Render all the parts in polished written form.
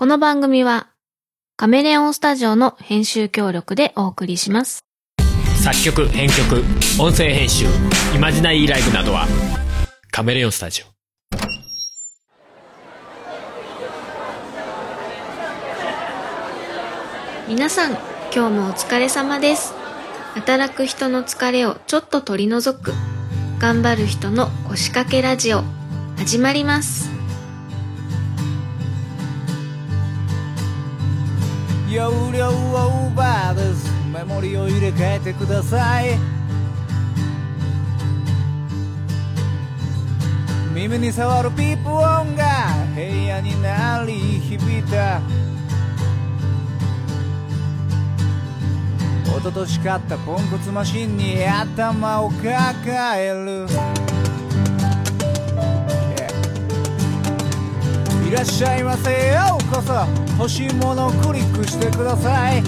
この番組はカメレオンスタジオの編集協力でお送りします。作曲、編曲、音声編集、イマジナリーライブなどはカメレオンスタジオ。皆さん、今日もお疲れ様です。働く人の疲れをちょっと取り除く、頑張る人の腰掛けラジオ、始まります。容量オーバーです。メモリを入れ替えてください。耳に触るピープ音が部屋に鳴り響いた。一昨年買ったポンコツマシンに頭を抱える。いらっしゃいませ、ようこそ。欲しいものをクリックしてください。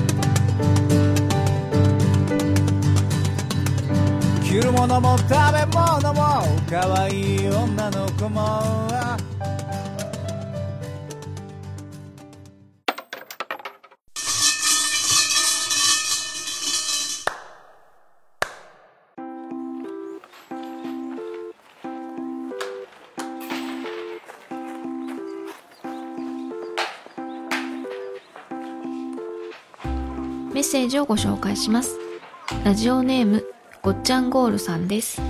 着るものも食べ物も可愛い女の子も。メッセージをご紹介します。ラジオネームごっちゃんゴールさんです。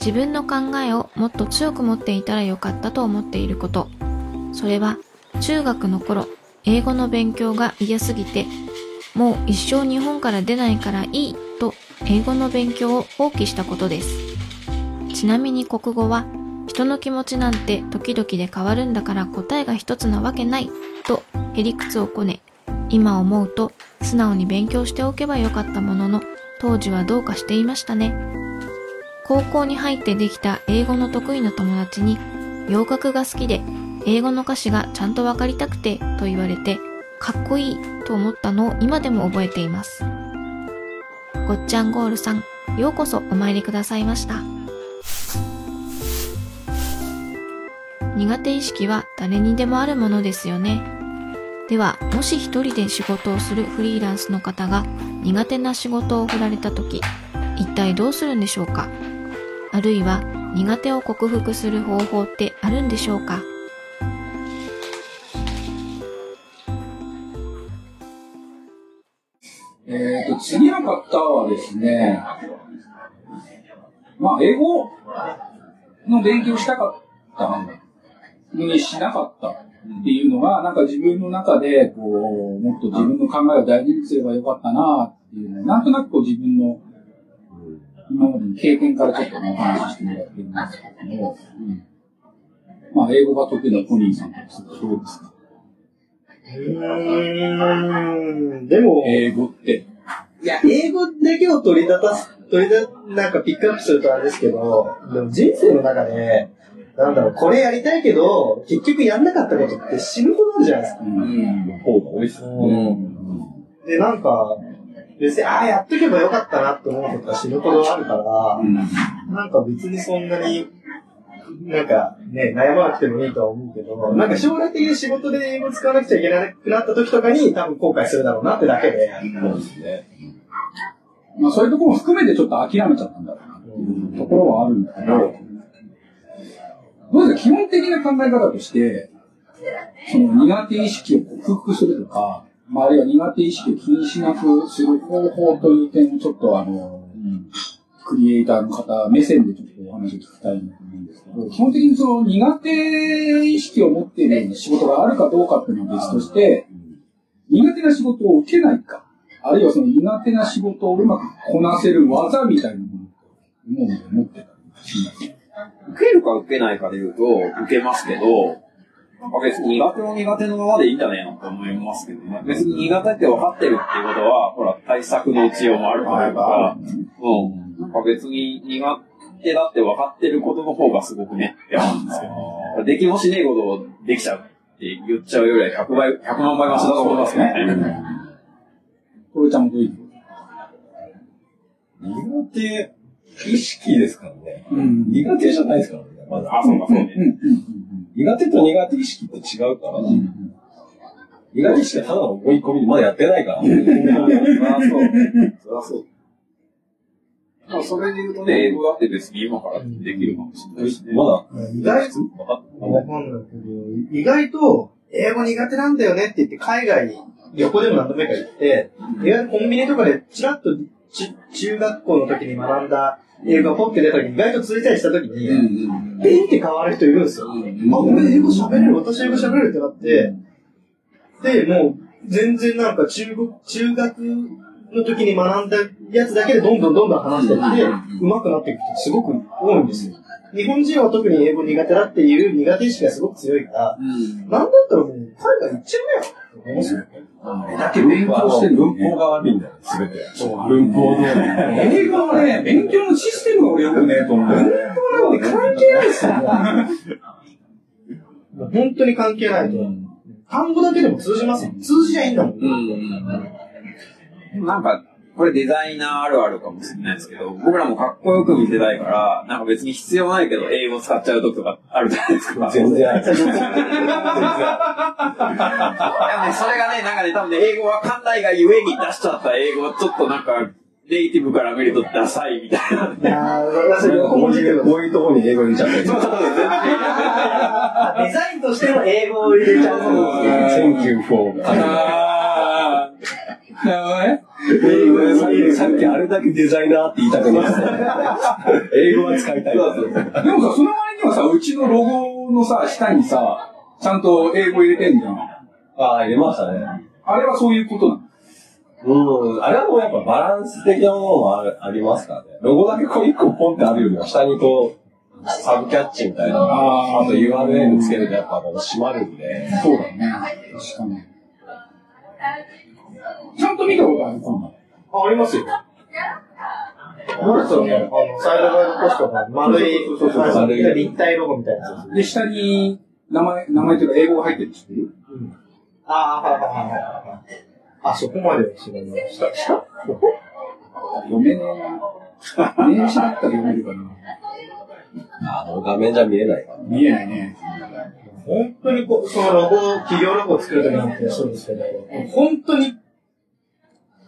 自分の考えをもっと強く持っていたらよかったと思っていること、それは中学の頃英語の勉強が嫌すぎて、もう一生日本から出ないからいいと英語の勉強を放棄したことです。ちなみに国語は人の気持ちなんて時々で変わるんだから答えが一つなわけないとへりくつをこね、今思うと素直に勉強しておけばよかったものの、当時はどうかしていましたね。高校に入ってできた英語の得意な友達に、洋楽が好きで英語の歌詞がちゃんとわかりたくてと言われて、かっこいいと思ったのを今でも覚えています。ごっちゃんゴールさん、ようこそお参りくださいました。苦手意識は誰にでもあるものですよね。では、もし一人で仕事をするフリーランスの方が苦手な仕事を振られた時、一体どうするんでしょうか？あるいは苦手を克服する方法ってあるんでしょうか？次の方はですね、英語の勉強したかったのにしなかったっていうのが、なんか自分の中でもっと自分の考えを大事にすればよかったなっていうのを、なんとなく自分の今までの経験からちょっとお話ししてもらっていますけども、英語が得意なポニーさんとかどうですか？でも英語って英語だけをなんかピックアップするとあれですけど、でも人生の中でこれやりたいけど結局やんなかったことって死ぬことなんじゃないですか。方が多いですね。で、なんか別にやっとけばよかったなって思うことが死ぬほどあるから、なんか別にそんなになんかね、悩まなくてもいいとは思うけど、なんか将来的に仕事で英語使わなくちゃいけなくなった時とかに多分後悔するだろうなってだけで、そうですね。そういうところも含めてちょっと諦めちゃったんだろうなっていうところはあるんだけど、どうですか、基本的な考え方として、その苦手意識を克服するとか、あるいは苦手意識を気にしなくする方法という点をちょっとクリエイターの方目線でちょっとお話を聞きたいなと思うんですけど、基本的にその苦手意識を持っているような仕事があるかどうかっていうのは別として、苦手な仕事を受けないか、あるいはその苦手な仕事をうまくこなせる技みたいなものを持ってたりします。受けるか受けないかで言うと、受けますけど、別に苦手も苦手のままでいいんじゃないのって思いますけどね。別に苦手って分かってるっていうことは、ほら、対策の打ちようもあるから、別に苦手だって分かってることの方がすごくね、って思うんですけど、できもしねえことをできちゃうって言っちゃうよりは100万倍マシだと思いますね。これちゃんといい。苦手意識ですからね。苦手じゃないですからね。まず、そうか、そうね。苦手と苦手意識って違うから、苦手しかただの追い込みまだやってないから。そりゃそう。それで言うとね、英語だって別に今からできるかもしれないしね。まだ、意外と、英語苦手なんだよねって言って、海外に旅行でも何度も行って、意外とコンビニとかでチラッと中学校の時に学んだ英語がポッて出た時に、意外と通じたりした時に、ピンって変わる人いるんですよ。あ、俺英語喋れる、私英語喋れるってなって、で、もう全然なんか中学の時に学んだやつだけでどんどん話していって、上手くなっていく人すごく多いんですよ。日本人は特に英語苦手だっていう苦手意識がすごく強いから、なんだったらもう海外行っちゃうね。面白い。あれだけ勉強して文法が悪いんだよ、すべて。そう、文法通り。英語はね、勉強のシステムが俺よくねえと思う。文法なんて関係ないですよ。本当に関係ないと。単語だけでも通じますよ。通じりゃいいんだもん。なんか、これデザイナーあるあるかもしれないですけど、僕らもかっこよく見せたいから、なんか別に必要ないけど、英語使っちゃうときとかあるじゃないですか。全然ある。全然ある。それがね、なんかね、多分ね、英語わかんないがゆえに出しちゃった英語はちょっとなんか、ネイティブから見るとダサいみたいな。こういうところに英語入れちゃったりとか。デザインとしての英語を入れちゃうと。英語でさっきあれだけデザイナーって言いたくない。英語は使いたい。でもさ、その前にはさ、うちのロゴのさ、下にさ、ちゃんと英語入れてんじゃん。ああ、入れましたね。あれはそういうことなの？あれはもうやっぱバランス的なものもありますからね。ロゴだけこう一個ポンってあるよりは、下にこう、サブキャッチみたいな、あと URL つけるとやっぱ締まるんで。そうだね。確かに。ちゃんと見たことあるかも。あ、ありますよ。そうね、サイドバイドポストが丸い、立体ロゴみたいな。で、下に名前というか英語が入ってるっていう。ああ、はい。あ、そこまで知らない。下ここ読めねえな。名詞だったら読めるかな。画面じゃ見えないかな。見えないね。本当にそのロゴ、企業ロゴを作るときなんてそうですけど、本当に、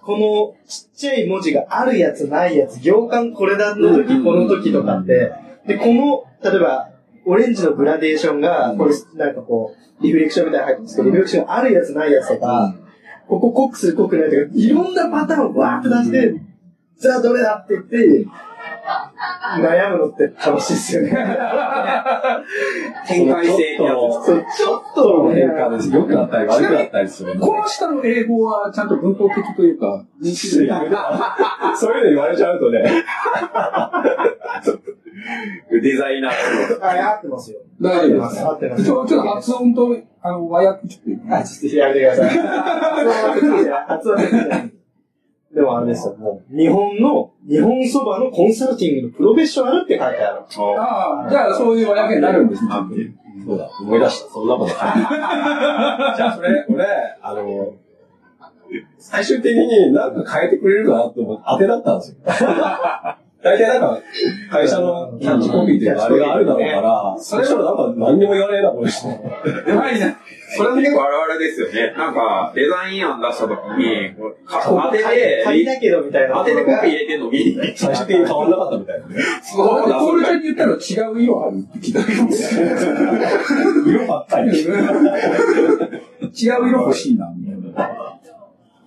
このちっちゃい文字があるやつないやつ、行間これだの時、この時とかって、で、この、例えば、オレンジのグラデーションが、これ、なんかこう、リフレクションみたいな入ってますけど、リフレクションあるやつないやつとか、ここ濃くする濃くないとか、いろんなパターンをわーって出して、さあどれだって言って、悩むのって楽しいですよね。展開性ってやつ。ちょっとの変化です。良くなったり悪くなったりする。この下の英語はちゃんと文法的というか、認識できる。そういうの言われちゃうとね。デザイナー。合ってますよ。大丈夫です。合ってます。ちょっと発音と、和訳ちょっと言ってください。ちょっとやめてください。発音は別に。でもあれですよ、もう、日本そばのコンサルティングのプロフェッショナルって書いてある。ああ、じゃあそういうわけになるんですね。そうだ、思い出した。そんなことない。じゃあそれ、俺、最終的になんか変えてくれるかなと思って当てだったんですよ。大体なんか、会社のキャッチコピーっていうかあれがあるだろうから、それからなんか何にも言わねえな、これ。やばいね。それは結構あるあるですよね。なんか、デザイン案出した時に、当てで、当てでコピー入れてんのに、最終的に変わんなかったみたいなね。そうだ、それちゃんに言ったら違う色あるって聞いたけど。色ばっかり。違う色欲しいな、みたいな。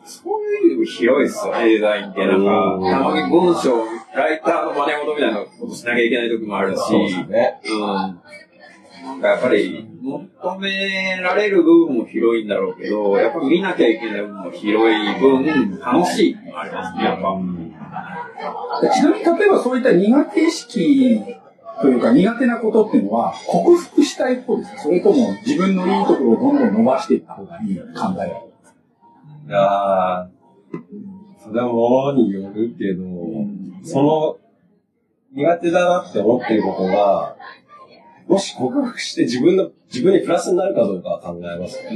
そういう広いっすよね、デザインって。なんか、たまに文章、ライターの真似事みたいなことしなきゃいけない時もあるし、なんかやっぱり、求められる部分も広いんだろうけど、やっぱ見なきゃいけない部分も広い分、楽しいってありますね、やっぱ。ちなみに、例えばそういった苦手意識というか、苦手なことっていうのは、克服したい方ですか？それとも自分のいいところをどんどん伸ばしていった方がいい考え？いやそれはものによるけど、その苦手だなって思っていることが、もし克服して自分にプラスになるかどうかは考えますね。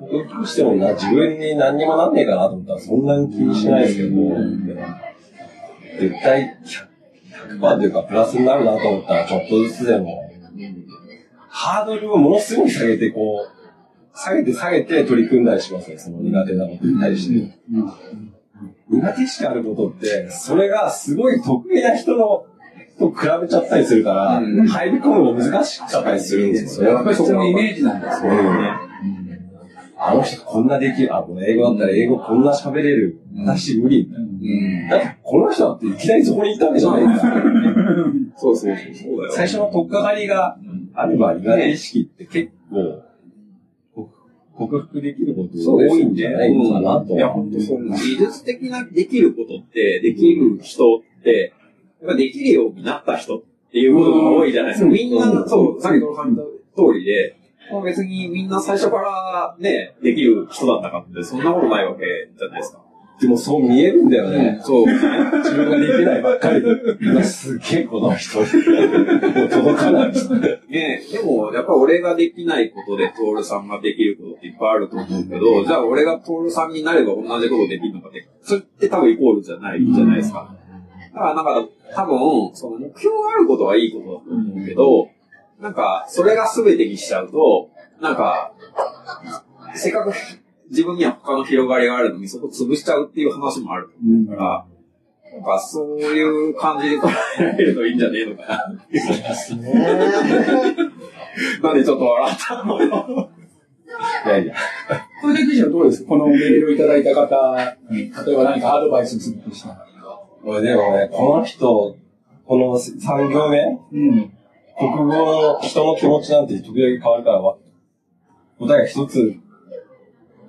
これ克服しても自分に何にもなんねえかなと思ったらそんなに気にしないですけど、絶対 100% というかプラスになるなと思ったらちょっとずつでも、ハードルをものすごい下げてこう、下げて取り組んだりしますね、その苦手なことに対して。苦手意識あることって、それがすごい得意な人のと比べちゃったりするから、入り込むの難しかったりするんですよね。やっぱりそのイメージなんですよね。あの人こんなできる、あ、この英語だったら英語こんな喋れる、私無理みたいな。だってこの人だっていきなりそこに行ったわけじゃないんだからね。そうだよ。最初の取っかかりがあれば、苦手意識って結構、克服できることが多いんじゃないのかなと。いや、本当そうです。技術的なできることって、できる人って、やっぱできるようになった人っていうことが多いじゃないですか。みんな、そう、さっきの通りで、別にみんな最初からね、できる人だったかって、そんなことないわけじゃないですか。でもそう見えるんだよね。そう。自分ができないばっかりで。すげえこの人。もう届かない。ねえ、でもやっぱ俺ができないことでトールさんができることっていっぱいあると思うけど、じゃあ俺がトールさんになれば同じことできるのかって、それって多分イコールじゃないじゃないですか。だからなんか多分、その目標があることはいいことだと思うけど、なんかそれが全てにしちゃうと、なんか、せっかく、自分には他の広がりがあるのにそこ潰しちゃうっていう話もあるから、なんかそういう感じで捉えられるといいんじゃねえのかな。なんでちょっと笑ったのよ。いやいや。それで記者はどうですか、このメールをいただいた方に、例えば何かアドバイスをするとしたら。でもね、この人、この3行目、国語の人の気持ちなんて時々変わるから、答えが一つ、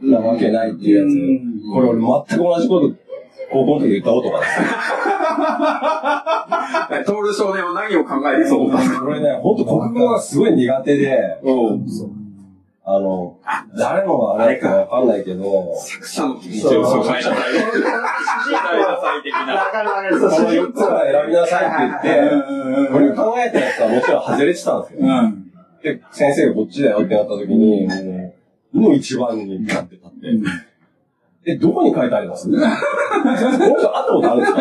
なわけないっていうやつ。これ俺全く同じこと、高校の時言ったことがあるんですよ。トール少年は何を考えてそうか。これね、ほんと国語がすごい苦手で、誰もあれかわかんないけど、作者の気持ちを紹介しなさい。主人公的な。この4つから選びなさいって言って、これを考えたやつはもちろん外れてたんですよ。で、先生がこっちだよってなった時に、もう一番になってたって。どこに書いてあります？この人あったことあるんですか？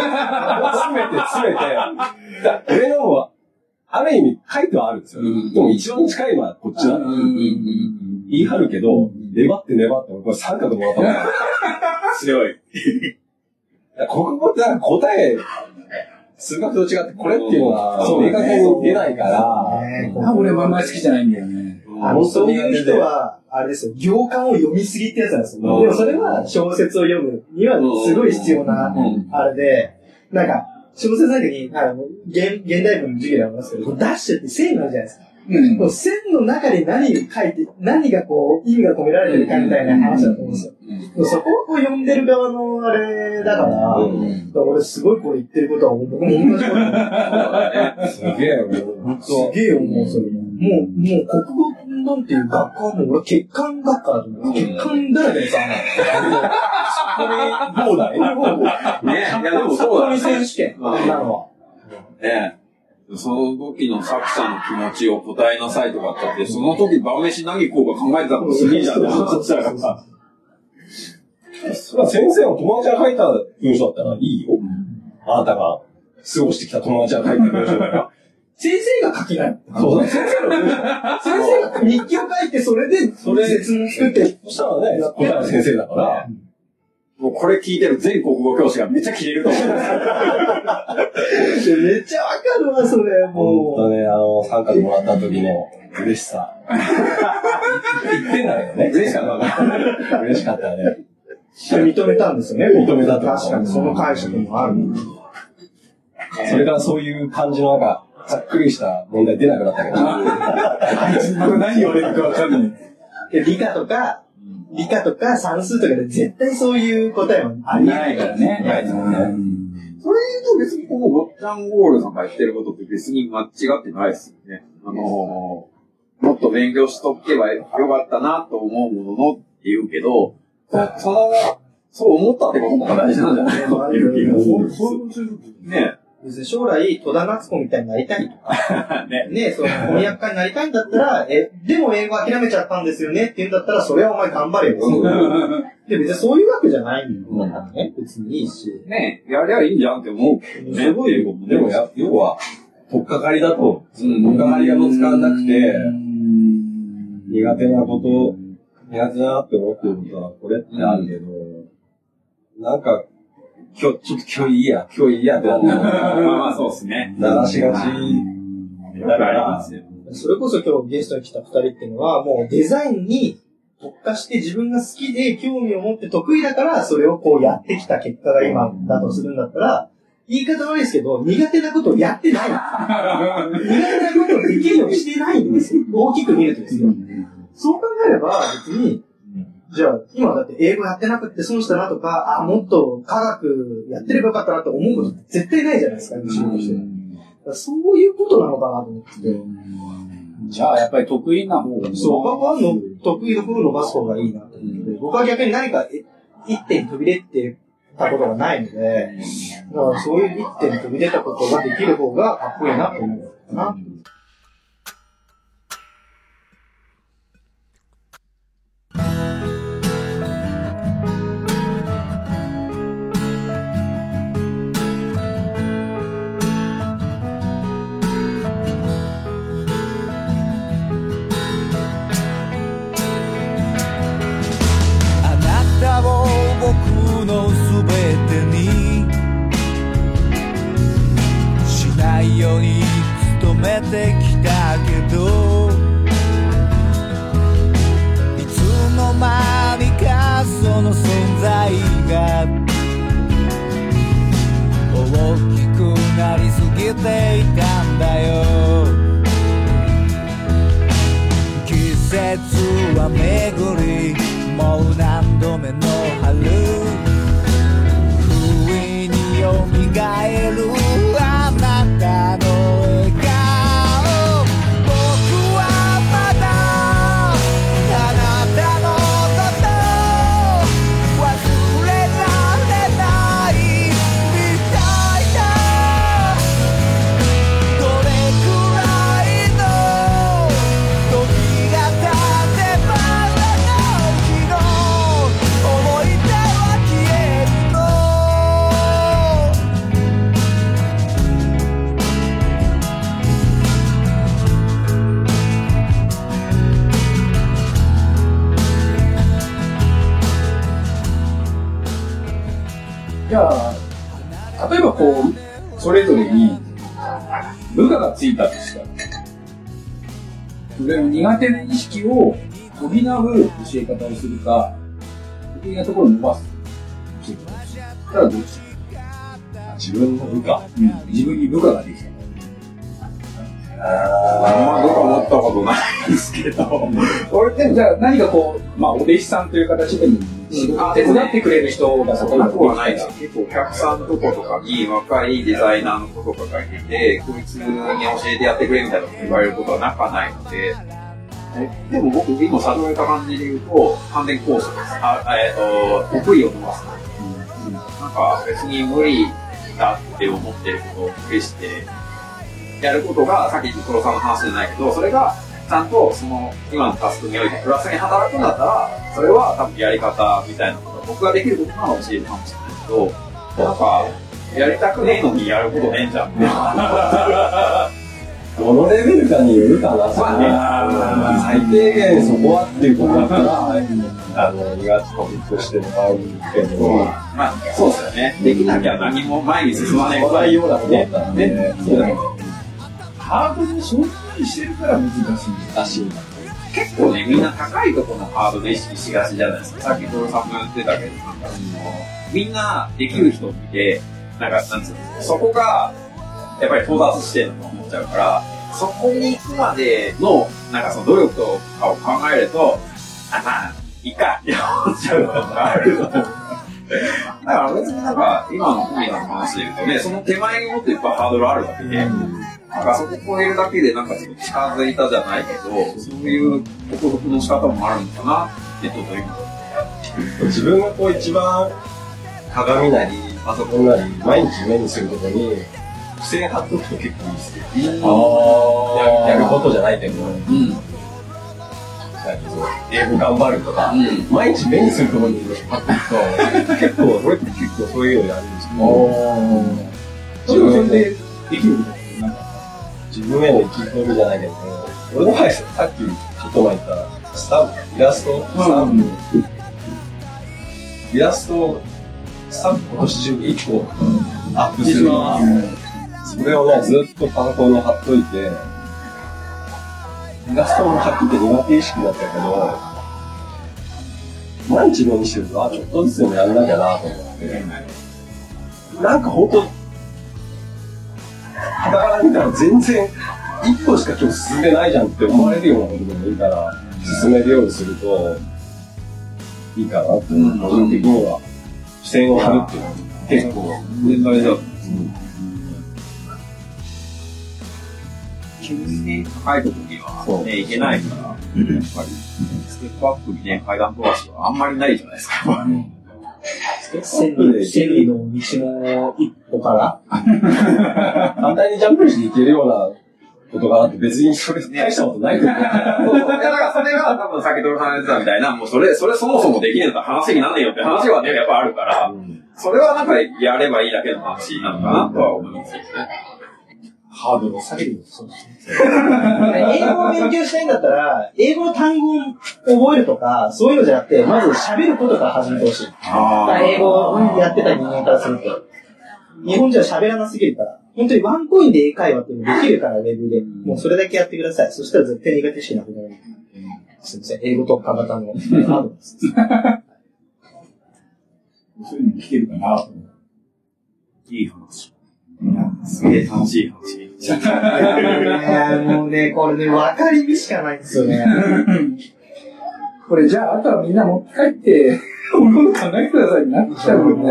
詰めて。上の方は、ある意味書いてはあるんですよ。でも一番近いのはこっちだ。言い張るけど、粘って、これ三角もらったもん。強い。国語ってなんか答え、数学と違ってこれっていうのは、明確に出ないから。俺はあんまり好きじゃないんだよね。そういう人は、あれですよ、行間を読みすぎってやつなんですよ。でもそれは小説を読むにはすごい必要な、あれで、なんか、小説だけに、現代文の授業でありますけど、ダッシュって線なんじゃないですか。線の中で何を書いて、何がこう、意味が込められてるかみたいな話だと思うんですよ。そこを読んでる側のあれだから、俺すごいこれ言ってることは僕も同じことだね。すげえよ、もうそれ。もう国語なんていう学科はもう俺欠陥学科だと思う。欠陥だらけでさ、そこにどうだい？ね、いやでもそうだね。選手権。なるほど。ね、その時の作者の気持ちを答えなさいとかだって、その時晩飯何こうか考えてたことすぎじゃん。先生の友達が書いた文章だったらいいよ。あなたが過ごしてきた友達が書いた文章だから。先生が書きなよ。そうだね。先生が日記を書いて、それで、説明作って。そしたらね、答えは先生だから、もうこれ聞いてる全国語教師がめっちゃキレると思うんですよ。めっちゃわかるわ、それ。もう。ほんとね、参加もらった時の嬉しさ。言ってんだよね。嬉しかったね。認めたんですよね。認めたと。確かに、その解釈もある。それからそういう感じのなんか、ざっくりした問題出なくなったけど。何を言われるかわかんない。理科とか算数とかで絶対そういう答えはありないからね。それ言うと別にこのゴッチャンゴールさんが言ってることって別に間違ってないですよね。もっと勉強しとけばよかったなと思うもののって言うけど、そう思ったってことが大事なんじゃないのっていう気がする。ねえ。別に将来、戸田夏子みたいになりたいとか、ね、その翻訳家になりたいんだったら、でも英語諦めちゃったんですよねって言うんだったら、それはお前頑張れよ。で、別にそういうわけじゃないんだからね、別にいいし。ね、やりゃいいんじゃんって思うけどね。すごいよ。でも、要は、取っかかりだと、取っかかりが見つからなくて、苦手なこと嫌だなって思ってるのはこれってあるけど、うん、なんか、今日、ちょっと今日いいやってなって。まあそうですね。流しがち。だから、それこそ今日ゲストに来た二人っていうのは、もうデザインに特化して自分が好きで興味を持って得意だから、それをこうやってきた結果が今だとするんだったら、言い方悪いですけど、苦手なことをやってない。苦手なことをできるようにしてないんですよ。大きく見るとですよ。そう考えれば別に、じゃあ今だって英語やってなくて損したなとか、あ、もっと科学やってればよかったなと思うこと絶対ないじゃないですか、仕事して。そういうことなのかなと思って。じゃあやっぱり得意な方がいい。そう、僕は得意な方を伸ばす方がいいなと思って。僕は逆に何か一点飛び出てたことがないので、だからそういう一点飛び出たことができる方がかっこいいなと思うかな。「いつの間にかその存在が大きくなりすぎていたんだよ」「季節はめぐりもう何度目の春」「不意によみがえるあなたの笑顔」じゃあ、例えばこう、それぞれに部下がついたとしたら、それの苦手な意識を補う教え方をするか、得意なところを伸ばす教え方をする。だからどうする？自分の部下、うん。自分に部下ができた。あんまどうか思ったことないんですけど、俺でもじゃあ何かこう、まあお弟子さんという形でも、手伝ってくれる人がそこにはないな。結構お客さんのとことかに若いデザイナーの子とかがいて、こいつに教えてやってくれみたいなこと言われることはなかないので、でも僕今さどれた感じで言うと完全構想です。得意を伸ばす。なんか別に無理だって思ってることを決して。やることが、さっきの黒さんの話じゃないけど、それがちゃんとその今のタスクにおいてプラスに働くんだったら、それは多分やり方みたいなことが僕ができることなのを教えるかもしれないけど、なんかやりたくねえのにやることねえんじゃんってどのレベルかによるかな、まあね、最低限そこはっていうことだったら苦手トピックしてもらうけど、まあそうですよね、できなきゃ何も前に進まないようなことだったらね、そうだよね。ハードルを正直にしてるから難しいらしいんだ。結構ね、みんな高いところのハードル意識しがちじゃないですか。さっきトロさんが言ってたけど、なんかそのみんなできる人を見て、なんかなんつうの、そこがやっぱり到達してると思っちゃうから、そこに行くまでのなんかその努力とかを考えると、あ、まあいいかって思っちゃうことがある。だから別になんか今の本人の話で言うとね、その手前にもっといっぱいハードルあるわけで。なんかそこを超えるだけでなんかちょっと近づいたじゃないけど、そういう克服の仕方もあるのかなってちょっと今自分がこう一番鏡なりパソコンなり毎日目にするとこに不正貼っとくと結構いいですけど、やることじゃないけど、英語頑張るとか、毎日目にするとこに貼っとくと結構俺って結構そういうのやるんですけど、自分でできるみたいな。自分への意気込みじゃないけど、俺の前さっきちょっと前言ったイラストを3個の支柱に1個アップするの、それをね、ずっとパソコンに貼っといて、イラストも貼ってて苦手意識だったけど、毎日のようにしてると、ちょっとずつでもやんなきゃなと思って、なんかほんと、傍から見たら全然1個しか今日進んでないじゃんって思われるようなことでもいいから、進めるようにするといいかなって、個人的には。視線を張るっていうのは結構全体だ。急に高いとこには、ね、行けないから、やっぱりステップアップにね、階段飛ばしはあんまりないじゃないですか。千里の道も一歩から簡単にジャンプしていけるようなことがあって、別にそれ大したことないと思う。だからそれが多分先ほど話したみたいな、もうそれそもそもできねえんだったら話になんねえよって話はね、やっぱあるから、それはなんかやればいいだけの話なのかなとは思いますよね。ハードル下げる。そうですね。英語を勉強したいんだったら、英語の単語を覚えるとか、そういうのじゃなくて、まず喋ることから始めてほしい。英語をやってた人間からすると。日本人は喋らなすぎるから。本当にワンコインで英会話っていうのできるから、ウェブで。もうそれだけやってください。そしたら絶対苦手しなくなる。すみません。英語特化型のハードです。そういうのも聞けるかなと思う。いい話。すげえ楽しい話。もうね、これね、分かりみしかないんですよね。これじゃあ、あとはみんな持って帰って、おもの考えてくださいになってきたもんね。そう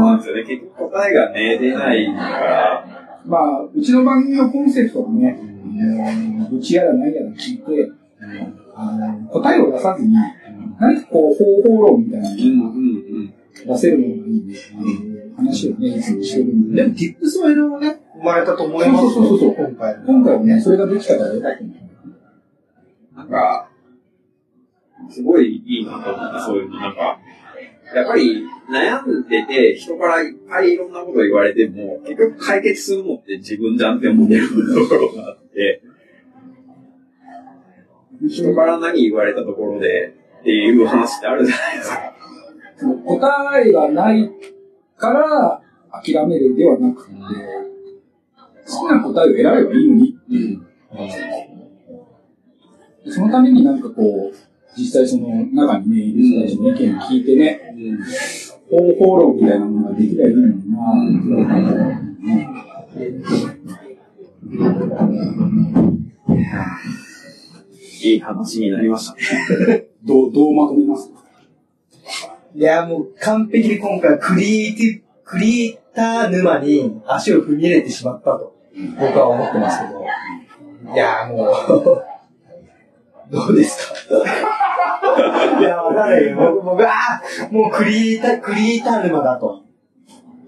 なんですよね。結局答えがね、出ないから。まあ、うちの番組のコンセプトはね、うちやらないやら聞いて、答えを出さずに、何かこう、方法論みたいなのを出せるものがいいんですよね。話をね、いつもしてるんで。でも、Tips はいろいろね、生まれたと思います。そう、今回はね、それができたからよかった。なんか、すごいいいなと思って、そういうのなんか、やっぱり悩んでて、人からいっぱいいろんなこと言われても、結局解決するのって自分じゃんって思ってるところがあって、人から何言われたところでっていう話ってあるじゃないですか。答えがないから諦めるではなくて、好きな答えを選べばいいのにっていう。そのためになんかこう、実際その中にね、いる人たちの意見を聞いてね、方法論みたいなものができたらいいのになぁ。いい話になりましたね。どうまとめますか？いや、もう完璧に今回クリエイター沼に足を踏み入れてしまったと、僕は思ってますけど。いや、もう。どうですか？いや、わかんないけど、もうクリエイター沼だと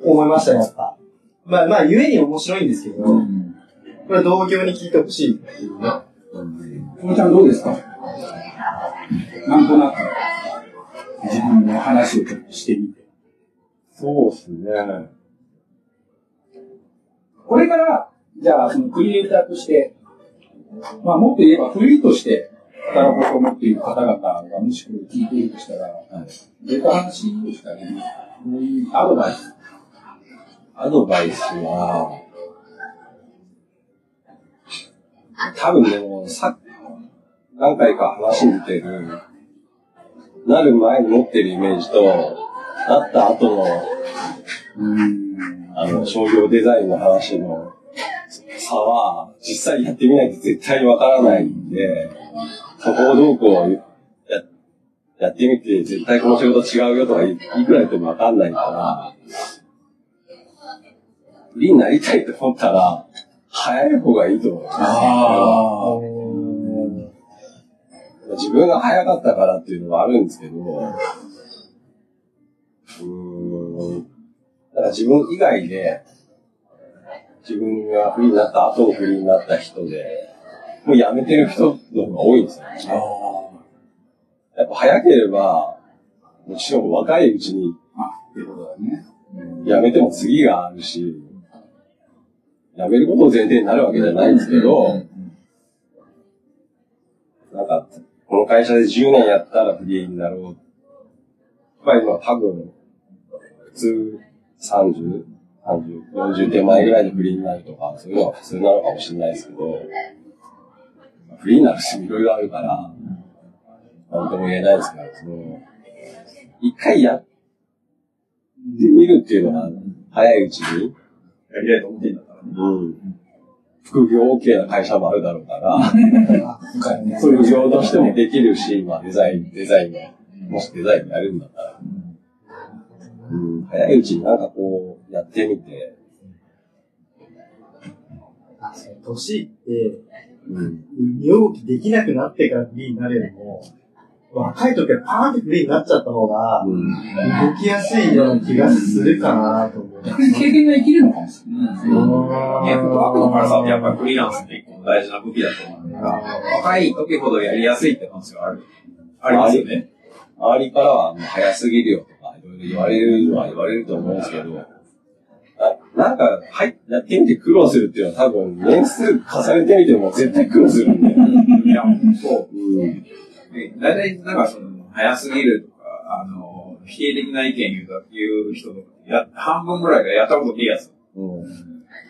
思いましたね、やっぱ。まあ、ゆえに面白いんですけど、これ同業に聞いてほしいっていうね。このちゃんどうですか？なんとなく、自分の話をちょっとしてみて。そうですね。これから、じゃあ、そのクリエイターとして、まあ、もっと言えばフリーとして、働こうと思っている方々がもしこれ聞いているとしたら、出た話ですかね。アドバイスは、多分でも、何回か話してる、なる前に持ってるイメージと、なった後の、商業デザインの話の差は、実際やってみないと絶対わからないんで、そこをどうこう やってみて、絶対この仕事違うよとかいくら言ってもわかんないから、フリーになりたいと思ったら、早い方がいいと思います。自分が早かったからっていうのはあるんですけど、だから自分以外で、自分がフリーになった後のフリーになった人で、もう辞めてる人の方が多いんですよね。やっぱ早ければ、もちろん若いうちにっていうことだね。辞めても次があるし、辞めることを前提になるわけじゃないんですけど、なんかこの会社で10年やったらフリーになろう。まあ今多分、普通30、30、40手前ぐらいでフリーになるとか、そういうのが普通なのかもしれないですけど、フリーになる人もいろいろあるから、なんとも言えないですから、その、一回やってみるっていうのが、早いうちに、やりたいと思っていたからね。うん。副業 OK な会社もあるだろうから、副業としてもできるし、まあデザイン、もしデザインやるんだったら、うん、早いうちになんかこう、やってみて。あ、そう、年って、身動きできなくなってからフリーになるよりも、若い時はパーンってフリーになっちゃった方が、動きやすいような気がするかなと思う。逆に経験が生きるのかもしれないですね。逆と悪の辛さってやっぱりフリーランスって一個大事な武器だと思うから、若い時ほどやりやすいって感じがありますよね。周りからはもう早すぎるよとか、いろいろ言われると思うんですけど、なんか、やってみて苦労するっていうのは多分、年数重ねてみても絶対苦労するんで。いや、そう。うんだいたいなんかその早すぎるとか否定的な意見言う人とか半分ぐらいがやったことないやつ。うん。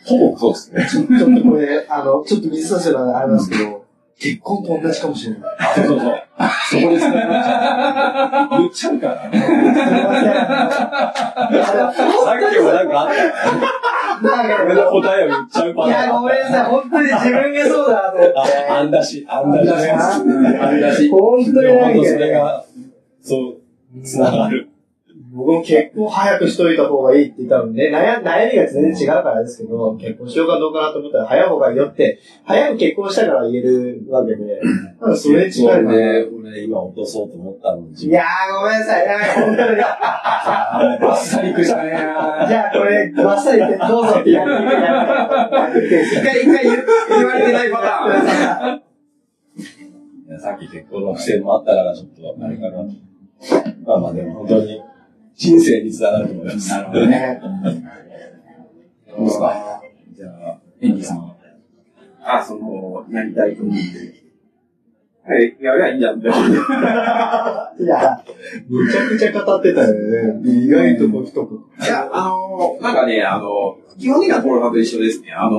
ほぼそうですね。ちょっとこれちょっと水差しのあれなんですけど、結婚と同じかもしれない。あ、そう。そこですね。言っちゃうから。さっきもなんかあった。俺の答えを言っちゃうパターン。いや、ごめんなさい。本当に自分がそうだと思って。あんだし。本当になんかそれが、そう、つながる。僕も結婚早くしといた方がいいって言ったので、ね、悩みが全然違うからですけど、結婚しようかどうかなと思ったら、早い方がいいよって、早く結婚したから言えるわけで、なんかそれ違うね。俺今落とそうと思ったのに。いやー、ごめんなさい。本当に。バッサリくしたね。じゃあこれ、バッサリってどうぞってやってみてやる。一回言われてないパターン。いやさっき結婚の不正もあったから、ちょっとあれかな。まあでも本当に。人生につながると思います。なるほどね。どうですか？じゃあ、エンディさん。あ、その、やりたいと思って。いや、いいんじゃん。いや、めちゃくちゃ語ってたよね。意外とこう一言。いや、なんかね、基本的なコロナと一緒ですね。やん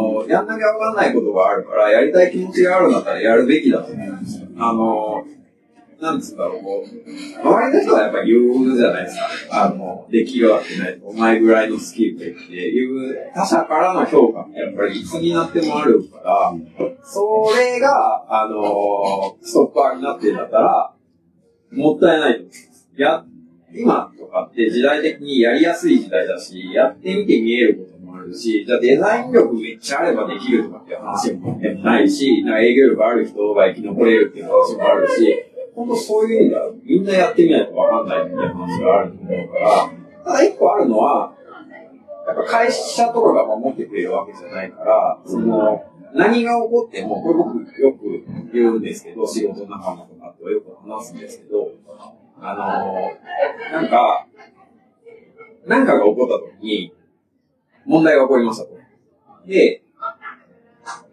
なきゃわかんないことがあるから、やりたい気持ちがあるんだったらやるべきだと思うんですよ。なんつうんだろう、こう、周りの人はやっぱり言うじゃないですか。できるわけない。お前ぐらいのスキルでっていう、他者からの評価ってやっぱりいつになってもあるから、それが、ストッパーになってんだったら、もったいないと思います。今とかって時代的にやりやすい時代だし、やってみて見えることもあるし、じゃあデザイン力めっちゃあればできるとかっていう話もないし、営業力ある人が生き残れるっていう話もあるし、本当そういう意味だ。みんなやってみないとわかんないみたいな話があると思うから、ただ一個あるのは、やっぱ会社とかが守ってくれるわけじゃないから、何が起こっても、これ僕よく言うんですけど、仕事仲間とかとよく話すんですけど、なんかが起こった時に、問題が起こりましたと。で、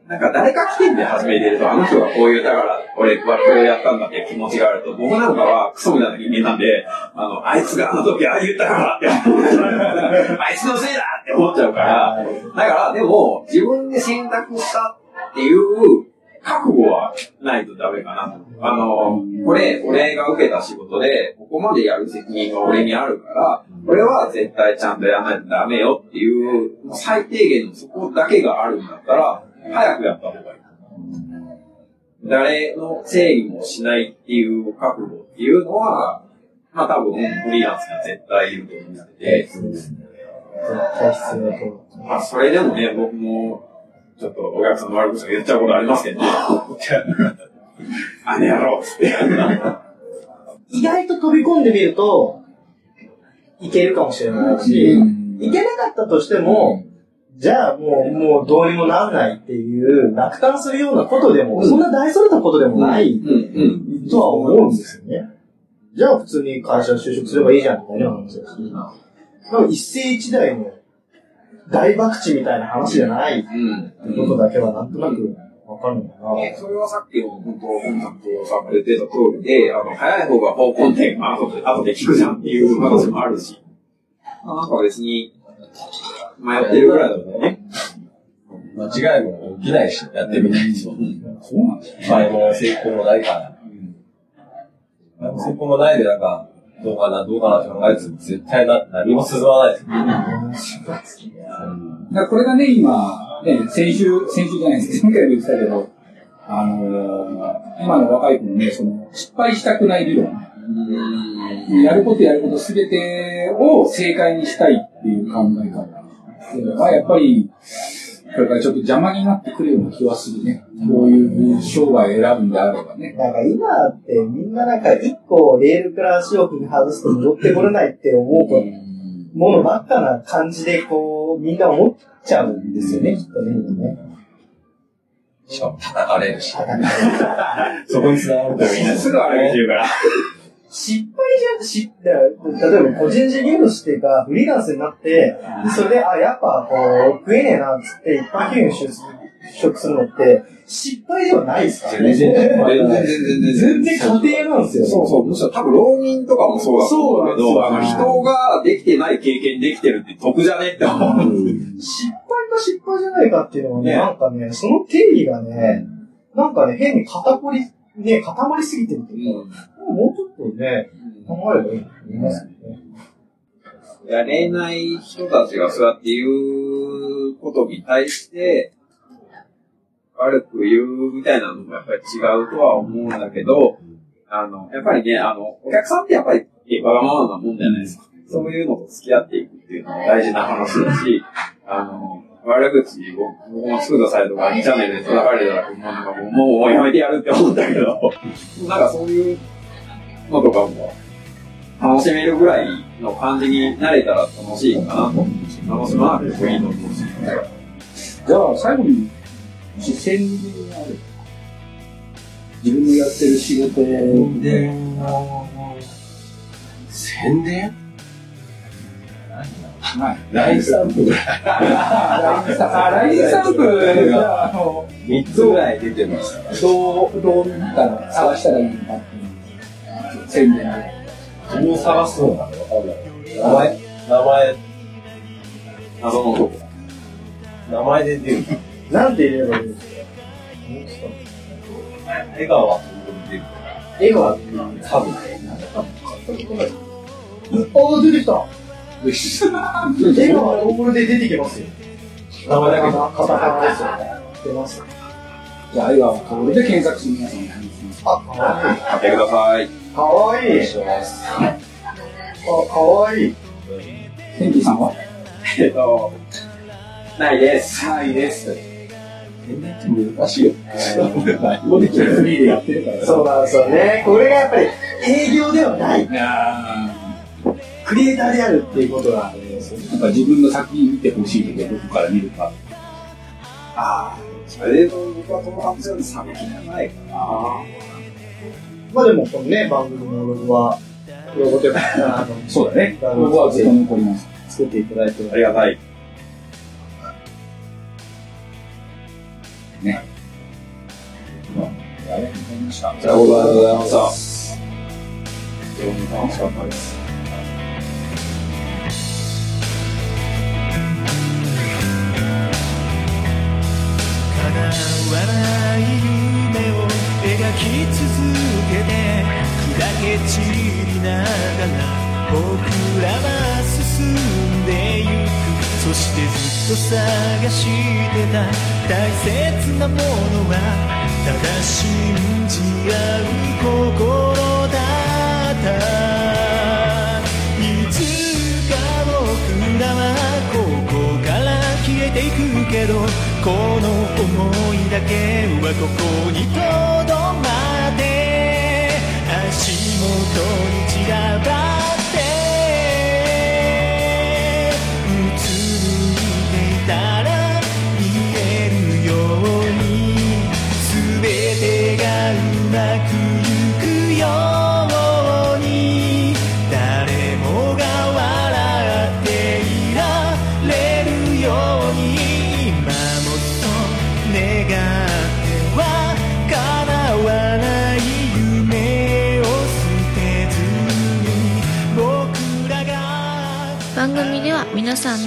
なんか誰か起点で始めてると、あの人がこういう、だから、俺はこれをやったんだっていう気持ちがあると、僕なんかはクソみたいな人間なんで、あいつがあの時ああ言ったからって思っちゃうから、あいつのせいだって思っちゃうから、だからでも、自分で選択したっていう覚悟はないとダメかな。これ、俺が受けた仕事で、ここまでやる責任が俺にあるから、これは絶対ちゃんとやらないとダメよっていう、最低限のそこだけがあるんだったら、早くやった方がいい。誰の正義もしないっていう覚悟っていうのは、まあ多分フリーランスが絶対いると思ってて、まあそれでもね、僕もちょっとお客さんの悪口を言っちゃうことありますけど、あれやろうって。意外と飛び込んでみると、いけるかもしれないし、いけなかったとしても、じゃあもうどうにもなんないっていう落胆するようなことでも、そんな大それたことでもないとは思うんですよね。じゃあ普通に会社就職すればいいじゃんみたいな話だし、一世一代の大博打みたいな話じゃないってことだけはなんとなくわかるんだな。ね、それはさっきの本当、本作さんが言ってた通りで、早い方が方向転換、後で聞くじゃんっていう話もあるし、なんか別に、迷ってるぐらいだもんね。間違いも起きないし、やってみないと。そうなんですね。前も成功もないから。前も成功もないで、なんか、どうかなって考えず、絶対何も進まないです。だこれがね、今、ね、先週じゃないですけど、言ってたけど、今の若い子もね、その、失敗したくない理論。やることすべてを正解にしたいっていう考え方は、やっぱり、これからちょっと邪魔になってくるような気はするね。こういう商売選ぶんであればね。なんか今ってみんななんか一個レールから足を踏み外すと戻ってこれないって思うものばっかな感じでこうみんな思っちゃうんですよね、きっとね。しかも叩かれるし。そこに繋がるとみんなすぐあれって言うから。失敗じゃん、例えば個人事業主っていうか、フリーランスになって、それで、やっぱこう、食えねえなって、一般企業に就職するのって、失敗ではないですからね。全然過程なんですよね。そう、むしろ多分浪人とかもそうだと思うけど、人ができてない経験できてるって得じゃねって思うんです。失敗か失敗じゃないかっていうのはね、なんかね、その定義がね、なんかね、変に固まりすぎてるっていうか、もうちょっとね、考えればいいと思いますよね。やれない人たちがそうやって言うことに対して、悪く言うみたいなのもやっぱり違うとは思うんだけど、やっぱりね、お客さんってやっぱりわがままなもんじゃないですか。そういうのと付き合っていくっていうのも大事な話だし、悪口を、僕も作ったサイトが2チャンネルで叩かれたら、もうやめてやるって思ったけど、なんかそういうのとかも楽しめるぐらいの感じになれたら楽しいかなと思うし、楽しまなくてもいいと思うし。じゃあ最後に、視線になる。自分のやってる仕事で、宣伝LINE スタンプぐらい。LINE スタンプが3つぐらい出てます。どう見たら探したらいいのかっていう宣伝でどう探すのか分かんない。名前謎のとこ名前で出るなんて言えばいいんですか。江川って出るから江川って多分出てきた映画はロープで出てきますよ。名前だけのカタカナですよね。出ます。じゃあ映画はロープで検索して皆さんに話します。買ってください。かわいい。かわいい。センキーさんは？ないです。全然ちょっと難しいよ。もうできるフリーでやってるから。そうなんですよね。これがやっぱり営業ではない。クリエイターであるっていうことが、なんか自分の作品見てほしいのでどこから見るか。それで僕は友達なんで作品じゃないかな。まあでもこのね番組のロゴはロゴというかそうだね。ロゴはずっと残ります。作っていただいてありがたい。ね。ありがとうございました。じゃあご覧いただきました。どうも楽しかったです。笑い夢を描き続けて砕け散りながら僕らは進んでゆく。そしてずっと探してた大切なものはただ信じ合う心だった。いつか僕らはここから消えていくけどこの想いだけはここにとどまって足元に散らばってうつむいていたら見えるように全てがうまくいくように誰もが笑っていられるように願って番組では皆さん